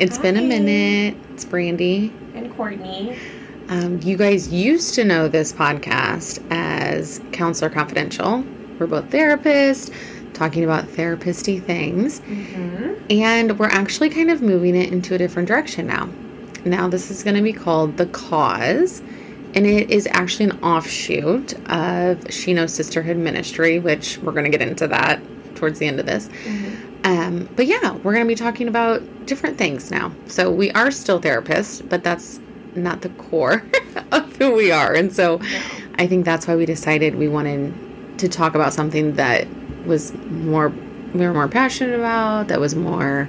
It's been a minute. It's Brandy. And Courtney. You guys used to know this podcast as Counselor Confidential. We're both therapists, talking about therapist-y things. Mm-hmm. And we're actually kind of moving it into a different direction now. Now this is going to be called The Cause. And it is actually an offshoot of She Knows Sisterhood Ministry, which we're going to get into that towards the end of this. Mm-hmm. But yeah, we're going to be talking about different things now. So we are still therapists, but that's not the core of who we are. And so I think that's why we decided we wanted to talk about something that was more, we were more passionate about, that was more,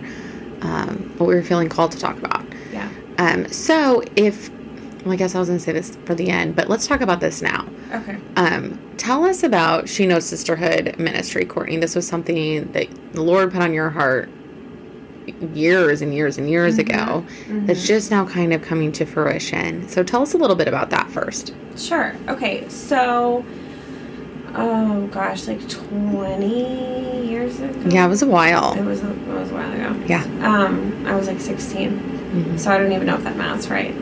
what we were feeling called to talk about. Yeah. So if, well, I guess I was going to say this for the end, but let's talk about this now. Okay. Tell us about She Knows Sisterhood Ministry, Courtney. This was something that the Lord put on your heart years and years and years ago that's just now kind of coming to fruition. So tell us a little bit about that first. Sure. Okay. So, oh gosh, like 20 years ago? Yeah, it was a while. It was a while ago. Yeah. I was like 16, so I don't even know if that math's right.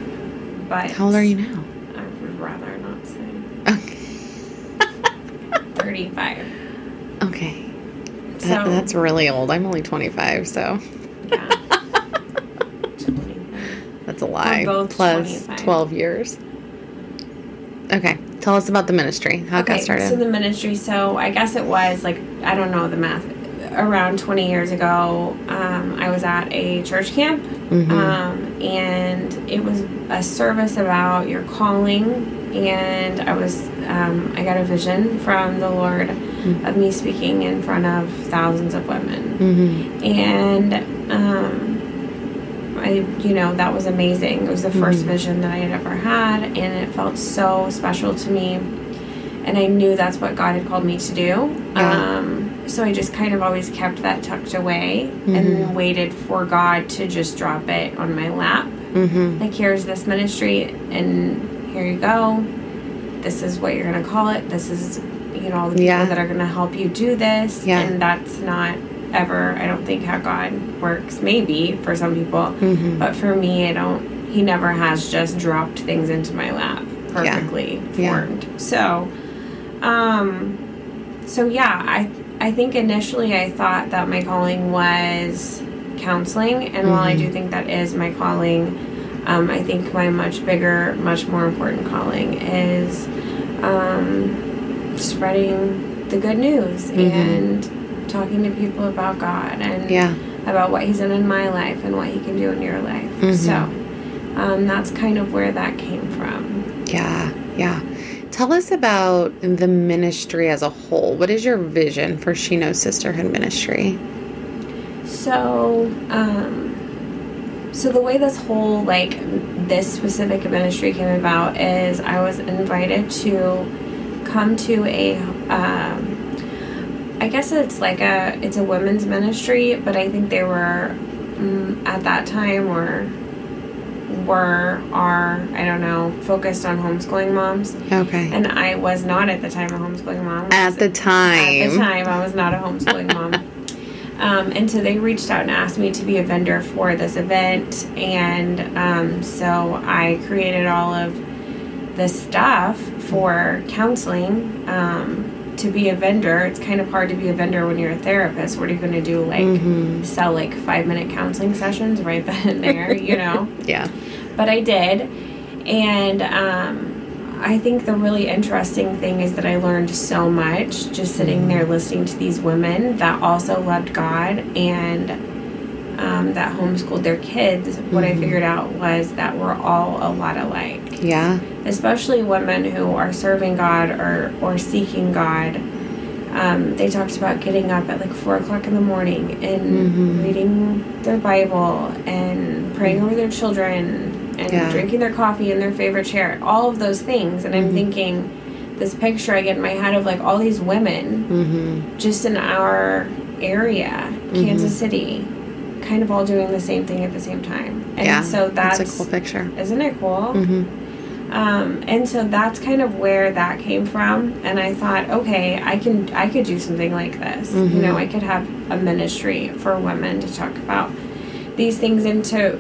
But how old are you now? I would rather not say. Okay. 35. Okay. So, that's really old. I'm only 25, so. Yeah. 25. That's a lie. We're both plus 25. 12 years. Okay. Tell us about the ministry. How it got started. So the ministry, so I guess it was like, I don't know the math, around 20 years ago, I was at a church camp, and it was a service about your calling. And I was, I got a vision from the Lord of me speaking in front of thousands of women. And, I that was amazing. It was the first vision that I had ever had, and it felt so special to me. And I knew that's what God had called me to do. Yeah. So I just kind of always kept that tucked away and waited for God to just drop it on my lap. Like, here's this ministry, and here you go. This is what you're going to call it. This is, you know, all the people that are going to help you do this. Yeah. And that's not ever, I don't think, how God works. Maybe for some people. But for me, I don't. He never has just dropped things into my lap perfectly formed. Yeah. So, I think initially I thought that my calling was counseling. And while I do think that is my calling, I think my much bigger, much more important calling is spreading the good news and talking to people about God and about what He's done in my life and what He can do in your life. So that's kind of where that came from. Yeah, yeah. Tell us about the ministry as a whole. What is your vision for She Knows Sisterhood Ministry? So, so the way this whole, like, this specific ministry came about is I was invited to come to a, I guess it's like a, it's a women's ministry, but I think they were, at that time, are, I don't know, focused on homeschooling moms. Okay. And I was not at the time a homeschooling mom. At the time, I was not a homeschooling mom. And so they reached out and asked me to be a vendor for this event. And so I created all of the stuff for counseling to be a vendor. It's kind of hard to be a vendor when you're a therapist. What are you going to do? Like sell like 5-minute counseling sessions right then and there, you know? Yeah. But I did. And I think the really interesting thing is that I learned so much just sitting there listening to these women that also loved God and that homeschooled their kids. What I figured out was that we're all a lot alike. Yeah. Especially women who are serving God or seeking God. They talked about getting up at like 4 o'clock in the morning and reading their Bible and praying over their children and drinking their coffee in their favorite chair, all of those things. And I'm thinking, this picture I get in my head of like all these women just in our area, Kansas City, kind of all doing the same thing at the same time. And so that's a cool picture. Isn't it cool? And so that's kind of where that came from. And I thought, okay, I could do something like this. You know, I could have a ministry for women to talk about these things and to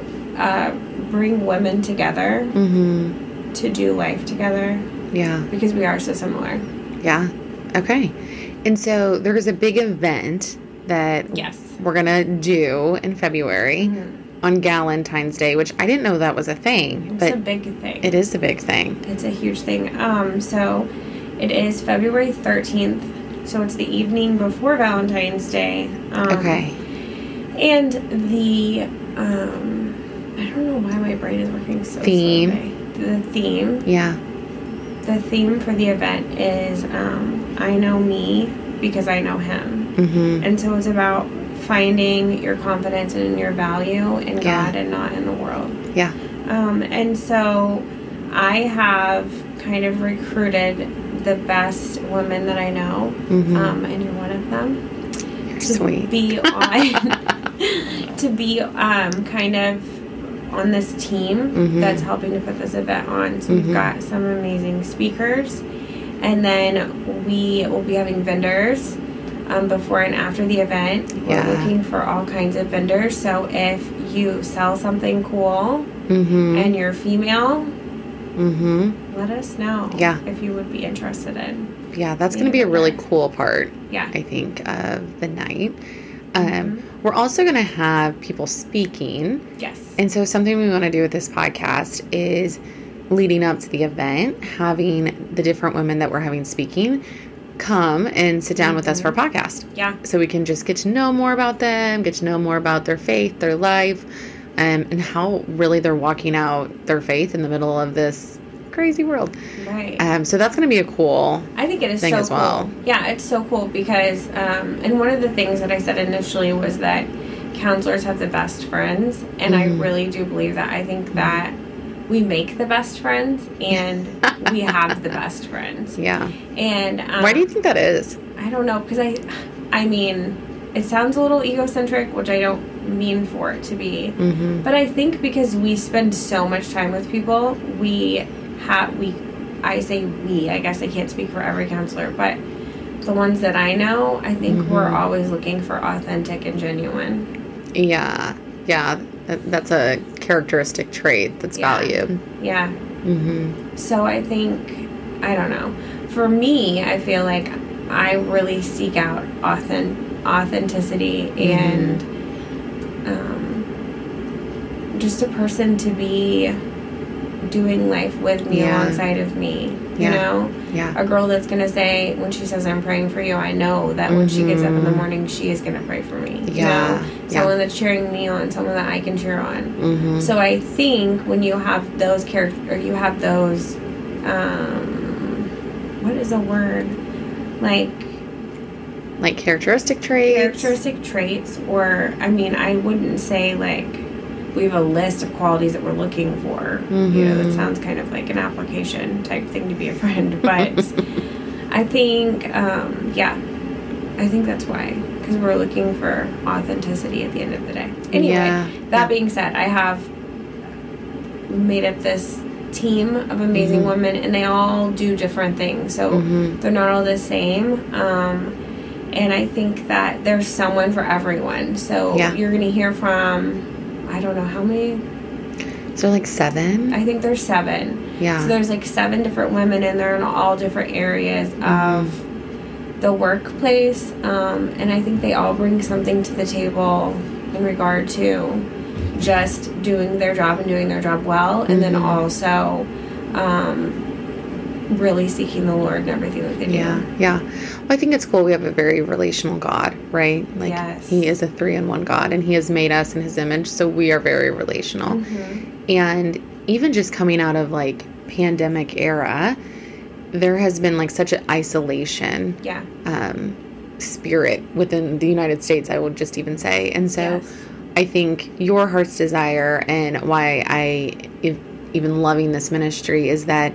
bring women together mm-hmm. to do life together. Yeah. Because we are so similar. Yeah. Okay. And so there's a big event that we're going to do in February mm-hmm. on Galentine's Day, which I didn't know that was a thing. It's a big thing. It is a big thing. It's a huge thing. So it is February 13th. So it's the evening before Valentine's Day. Okay. And the, I don't know why my brain is working so slowly. The theme. Yeah. The theme for the event is I know me because I know him. Mm-hmm. And so it's about finding your confidence and your value in God and not in the world. Yeah. And so I have kind of recruited the best women that I know, mm-hmm. And you're one of them. You're sweet. Be on, to be kind of on this team mm-hmm. that's helping to put this event on. So mm-hmm. we've got some amazing speakers, and then we will be having vendors before and after the event. We're looking for all kinds of vendors. So if you sell something cool mm-hmm. and you're female, mm-hmm. let us know if you would be interested in. Yeah, that's going to be a really cool part, I think, of the night. Mm-hmm. We're also going to have people speaking. Yes. And so something we want to do with this podcast is leading up to the event, having the different women that we're having speaking come and sit down mm-hmm. with us for a podcast. Yeah. So we can just get to know more about them, get to know more about their faith, their life, and how really they're walking out their faith in the middle of this crazy world. Right. So that's going to be a cool thing. I think it is so as well. Cool. Yeah, it's so cool because, and one of the things that I said initially was that counselors have the best friends, and I really do believe that. I think that we make the best friends, and we have the best friends. Yeah. And why do you think that is? I don't know, because I mean, it sounds a little egocentric, which I don't mean for it to be, mm-hmm. but I think because we spend so much time with people, I guess I can't speak for every counselor, but the ones that I know, I think mm-hmm. we're always looking for authentic and genuine. Yeah. Yeah. That's a characteristic trait that's valued. Yeah. Mm-hmm. So I think, I don't know. For me, I feel like I really seek out authenticity mm-hmm. and just a person to be doing life with me alongside of me, you know? Yeah. A girl that's going to say, when she says, I'm praying for you, I know that when mm-hmm. she gets up in the morning, she is going to pray for me. Yeah. You know? Someone that's cheering me on, someone that I can cheer on. Mm-hmm. So I think when you have those characters, or you have those, what is a word? Like characteristic traits? Characteristic traits, or, I mean, I wouldn't say like, we have a list of qualities that we're looking for. Mm-hmm. You know, that sounds kind of like an application type thing to be a friend. But I think, I think that's why. Because we're looking for authenticity at the end of the day. Anyway, that being said, I have made up this team of amazing mm-hmm. women. And they all do different things. So mm-hmm. they're not all the same. And I think that there's someone for everyone. So you're going to hear from... I don't know how many. Is there like 7? I think there's 7. Yeah. So there's like 7 different women, and they're in all different areas mm-hmm. of the workplace. And I think they all bring something to the table in regard to just doing their job and doing their job well. And mm-hmm. then also really seeking the Lord and everything that they do. Yeah. Well, I think it's cool. We have a very relational God, right? Like He is a 3-in-1 God, and He has made us in His image, so we are very relational. Mm-hmm. And even just coming out of like pandemic era, there has been like such an isolation spirit within the United States, I would just even say. And so I think your heart's desire and why I even loving this ministry is that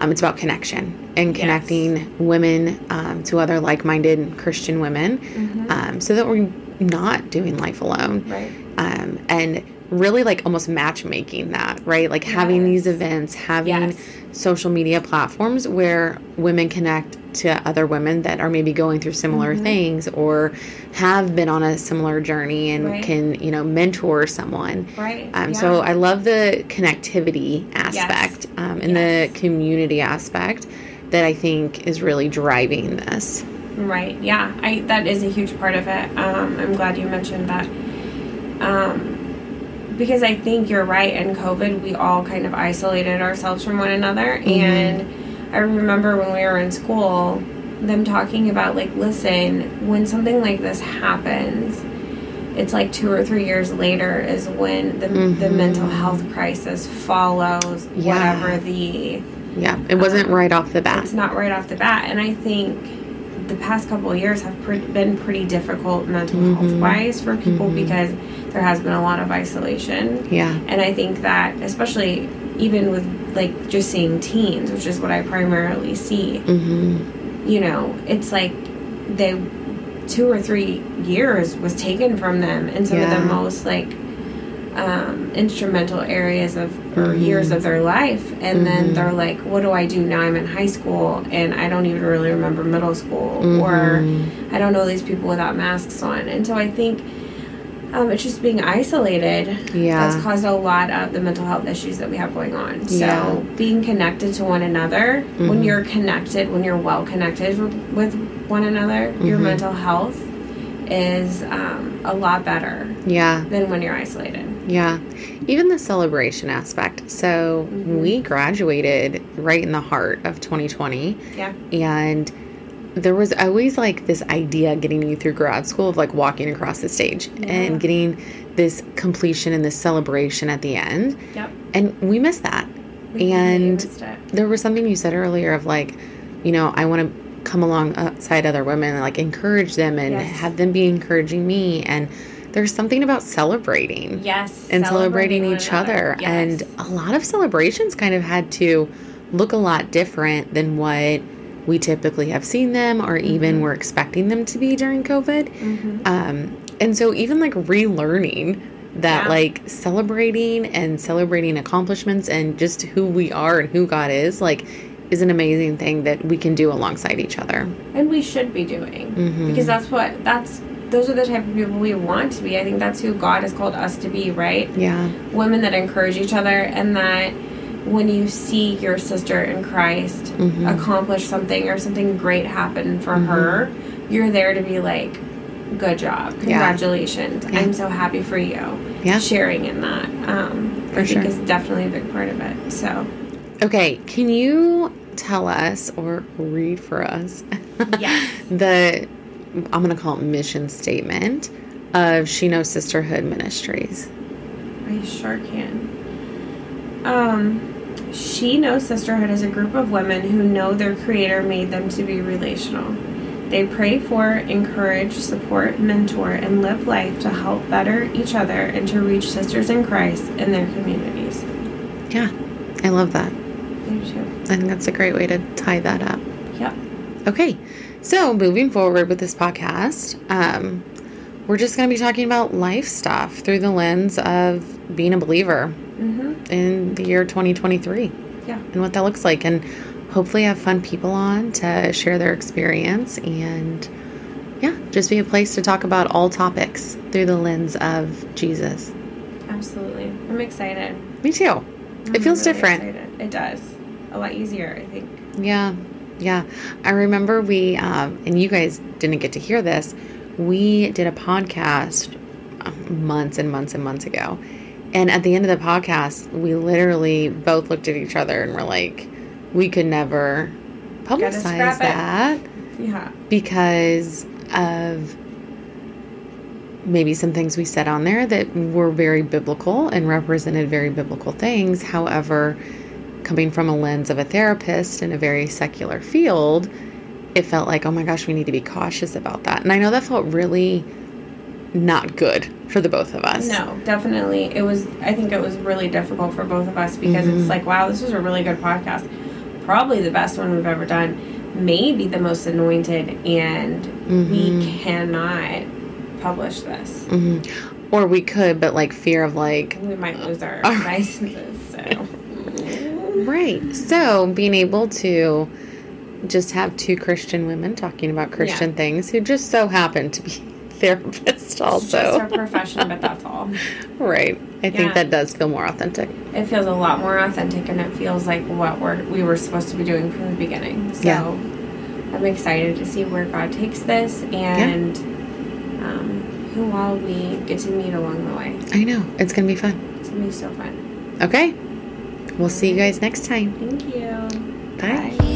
it's about connection and connecting women to other like-minded Christian women mm-hmm. So that we're not doing life alone. Right. And really like almost matchmaking that, right? Like having these events, having social media platforms where women connect to other women that are maybe going through similar mm-hmm. things or have been on a similar journey and right. can, you know, mentor someone. Right. Yeah. So I love the connectivity aspect yes. And yes. the community aspect that I think is really driving this. Right. Yeah. That is a huge part of it. I'm glad you mentioned that. Because I think you're right. In COVID, we all kind of isolated ourselves from one another. Mm-hmm. And I remember when we were in school, them talking about, like, listen, when something like this happens, it's like 2 or 3 years later is when the mental health crisis follows yeah. whatever the... Yeah. It wasn't right off the bat. It's not right off the bat. And I think the past couple of years have been pretty difficult mental mm-hmm. health-wise for people mm-hmm. because... there has been a lot of isolation. Yeah. And I think that, especially even with, like, just seeing teens, which is what I primarily see, mm-hmm. you know, it's like 2 or 3 years was taken from them in some yeah. of the most, like, instrumental areas of or mm-hmm. years of their life. And mm-hmm. then they're like, what do I do now? I'm in high school and I don't even really remember middle school mm-hmm. or I don't know these people without masks on. And so I think... it's just being isolated. Yeah. That's caused a lot of the mental health issues that we have going on. So yeah. being connected to one another, mm-hmm. when you're connected, when you're well connected with one another, mm-hmm. your mental health is a lot better yeah. than when you're isolated. Yeah. Even the celebration aspect. So mm-hmm. we graduated right in the heart of 2020. Yeah. And... there was always, like, this idea getting you through grad school of, like, walking across the stage yeah. and getting this completion and this celebration at the end. Yep. And we missed that. We missed it. There was something you said earlier of, like, you know, I want to come alongside other women and, like, encourage them and yes. have them be encouraging me. And there's something about celebrating. Yes. And celebrating each other. Yes. And a lot of celebrations kind of had to look a lot different than what we typically have seen them or even mm-hmm. we're expecting them to be during COVID. Mm-hmm. And so even, like, relearning that, yeah. like, celebrating accomplishments and just who we are and who God is, like, is an amazing thing that we can do alongside each other. And we should be doing mm-hmm. because those are the type of people we want to be. I think that's who God has called us to be, right? Yeah. Women that encourage each other and that, when you see your sister in Christ mm-hmm. accomplish something or something great happen for mm-hmm. her, you're there to be like, good job. Congratulations. Yeah. I'm so happy for you. Yeah. Sharing in that. For I think sure. is definitely a big part of it. So, okay. Can you tell us or read for us yes. I'm going to call it mission statement of She Knows Sisterhood Ministries? I sure can. She Knows Sisterhood is a group of women who know their Creator made them to be relational. They pray for, encourage, support, mentor, and live life to help better each other and to reach sisters in Christ in their communities. Yeah, I love that. Me too. I think that's a great way to tie that up. Yep. Okay, so moving forward with this podcast, we're just going to be talking about life stuff through the lens of being a believer. Mm-hmm. in the year 2023 yeah. and what that looks like, and hopefully have fun people on to share their experience and yeah, just be a place to talk about all topics through the lens of Jesus. Absolutely. I'm excited. Me too. It feels really different. Excited. It does. A lot easier, I think. Yeah. Yeah. I remember we, and you guys didn't get to hear this. We did a podcast months and months and months ago. And at the end of the podcast, we literally both looked at each other and were like, we could never publicize that yeah. because of maybe some things we said on there that were very biblical and represented very biblical things. However, coming from a lens of a therapist in a very secular field, it felt like, oh my gosh, we need to be cautious about that. And I know that felt really not good for the both of us. No, definitely. I think it was really difficult for both of us because mm-hmm. it's like, wow, this was a really good podcast. Probably the best one we've ever done. Maybe the most anointed, and mm-hmm. we cannot publish this. Mm-hmm. Or we could, but like fear of like... we might lose our licenses, so... Right. So being able to just have two Christian women talking about Christian things who just so happen to be therapists also. It's just her profession, but that's all. Right. I think that does feel more authentic. It feels a lot more authentic, and it feels like what we were supposed to be doing from the beginning. So I'm excited to see where God takes this and who all we get to meet along the way. I know. It's going to be fun. It's going to be so fun. Okay. We'll see you guys next time. Thank you. Bye. Bye.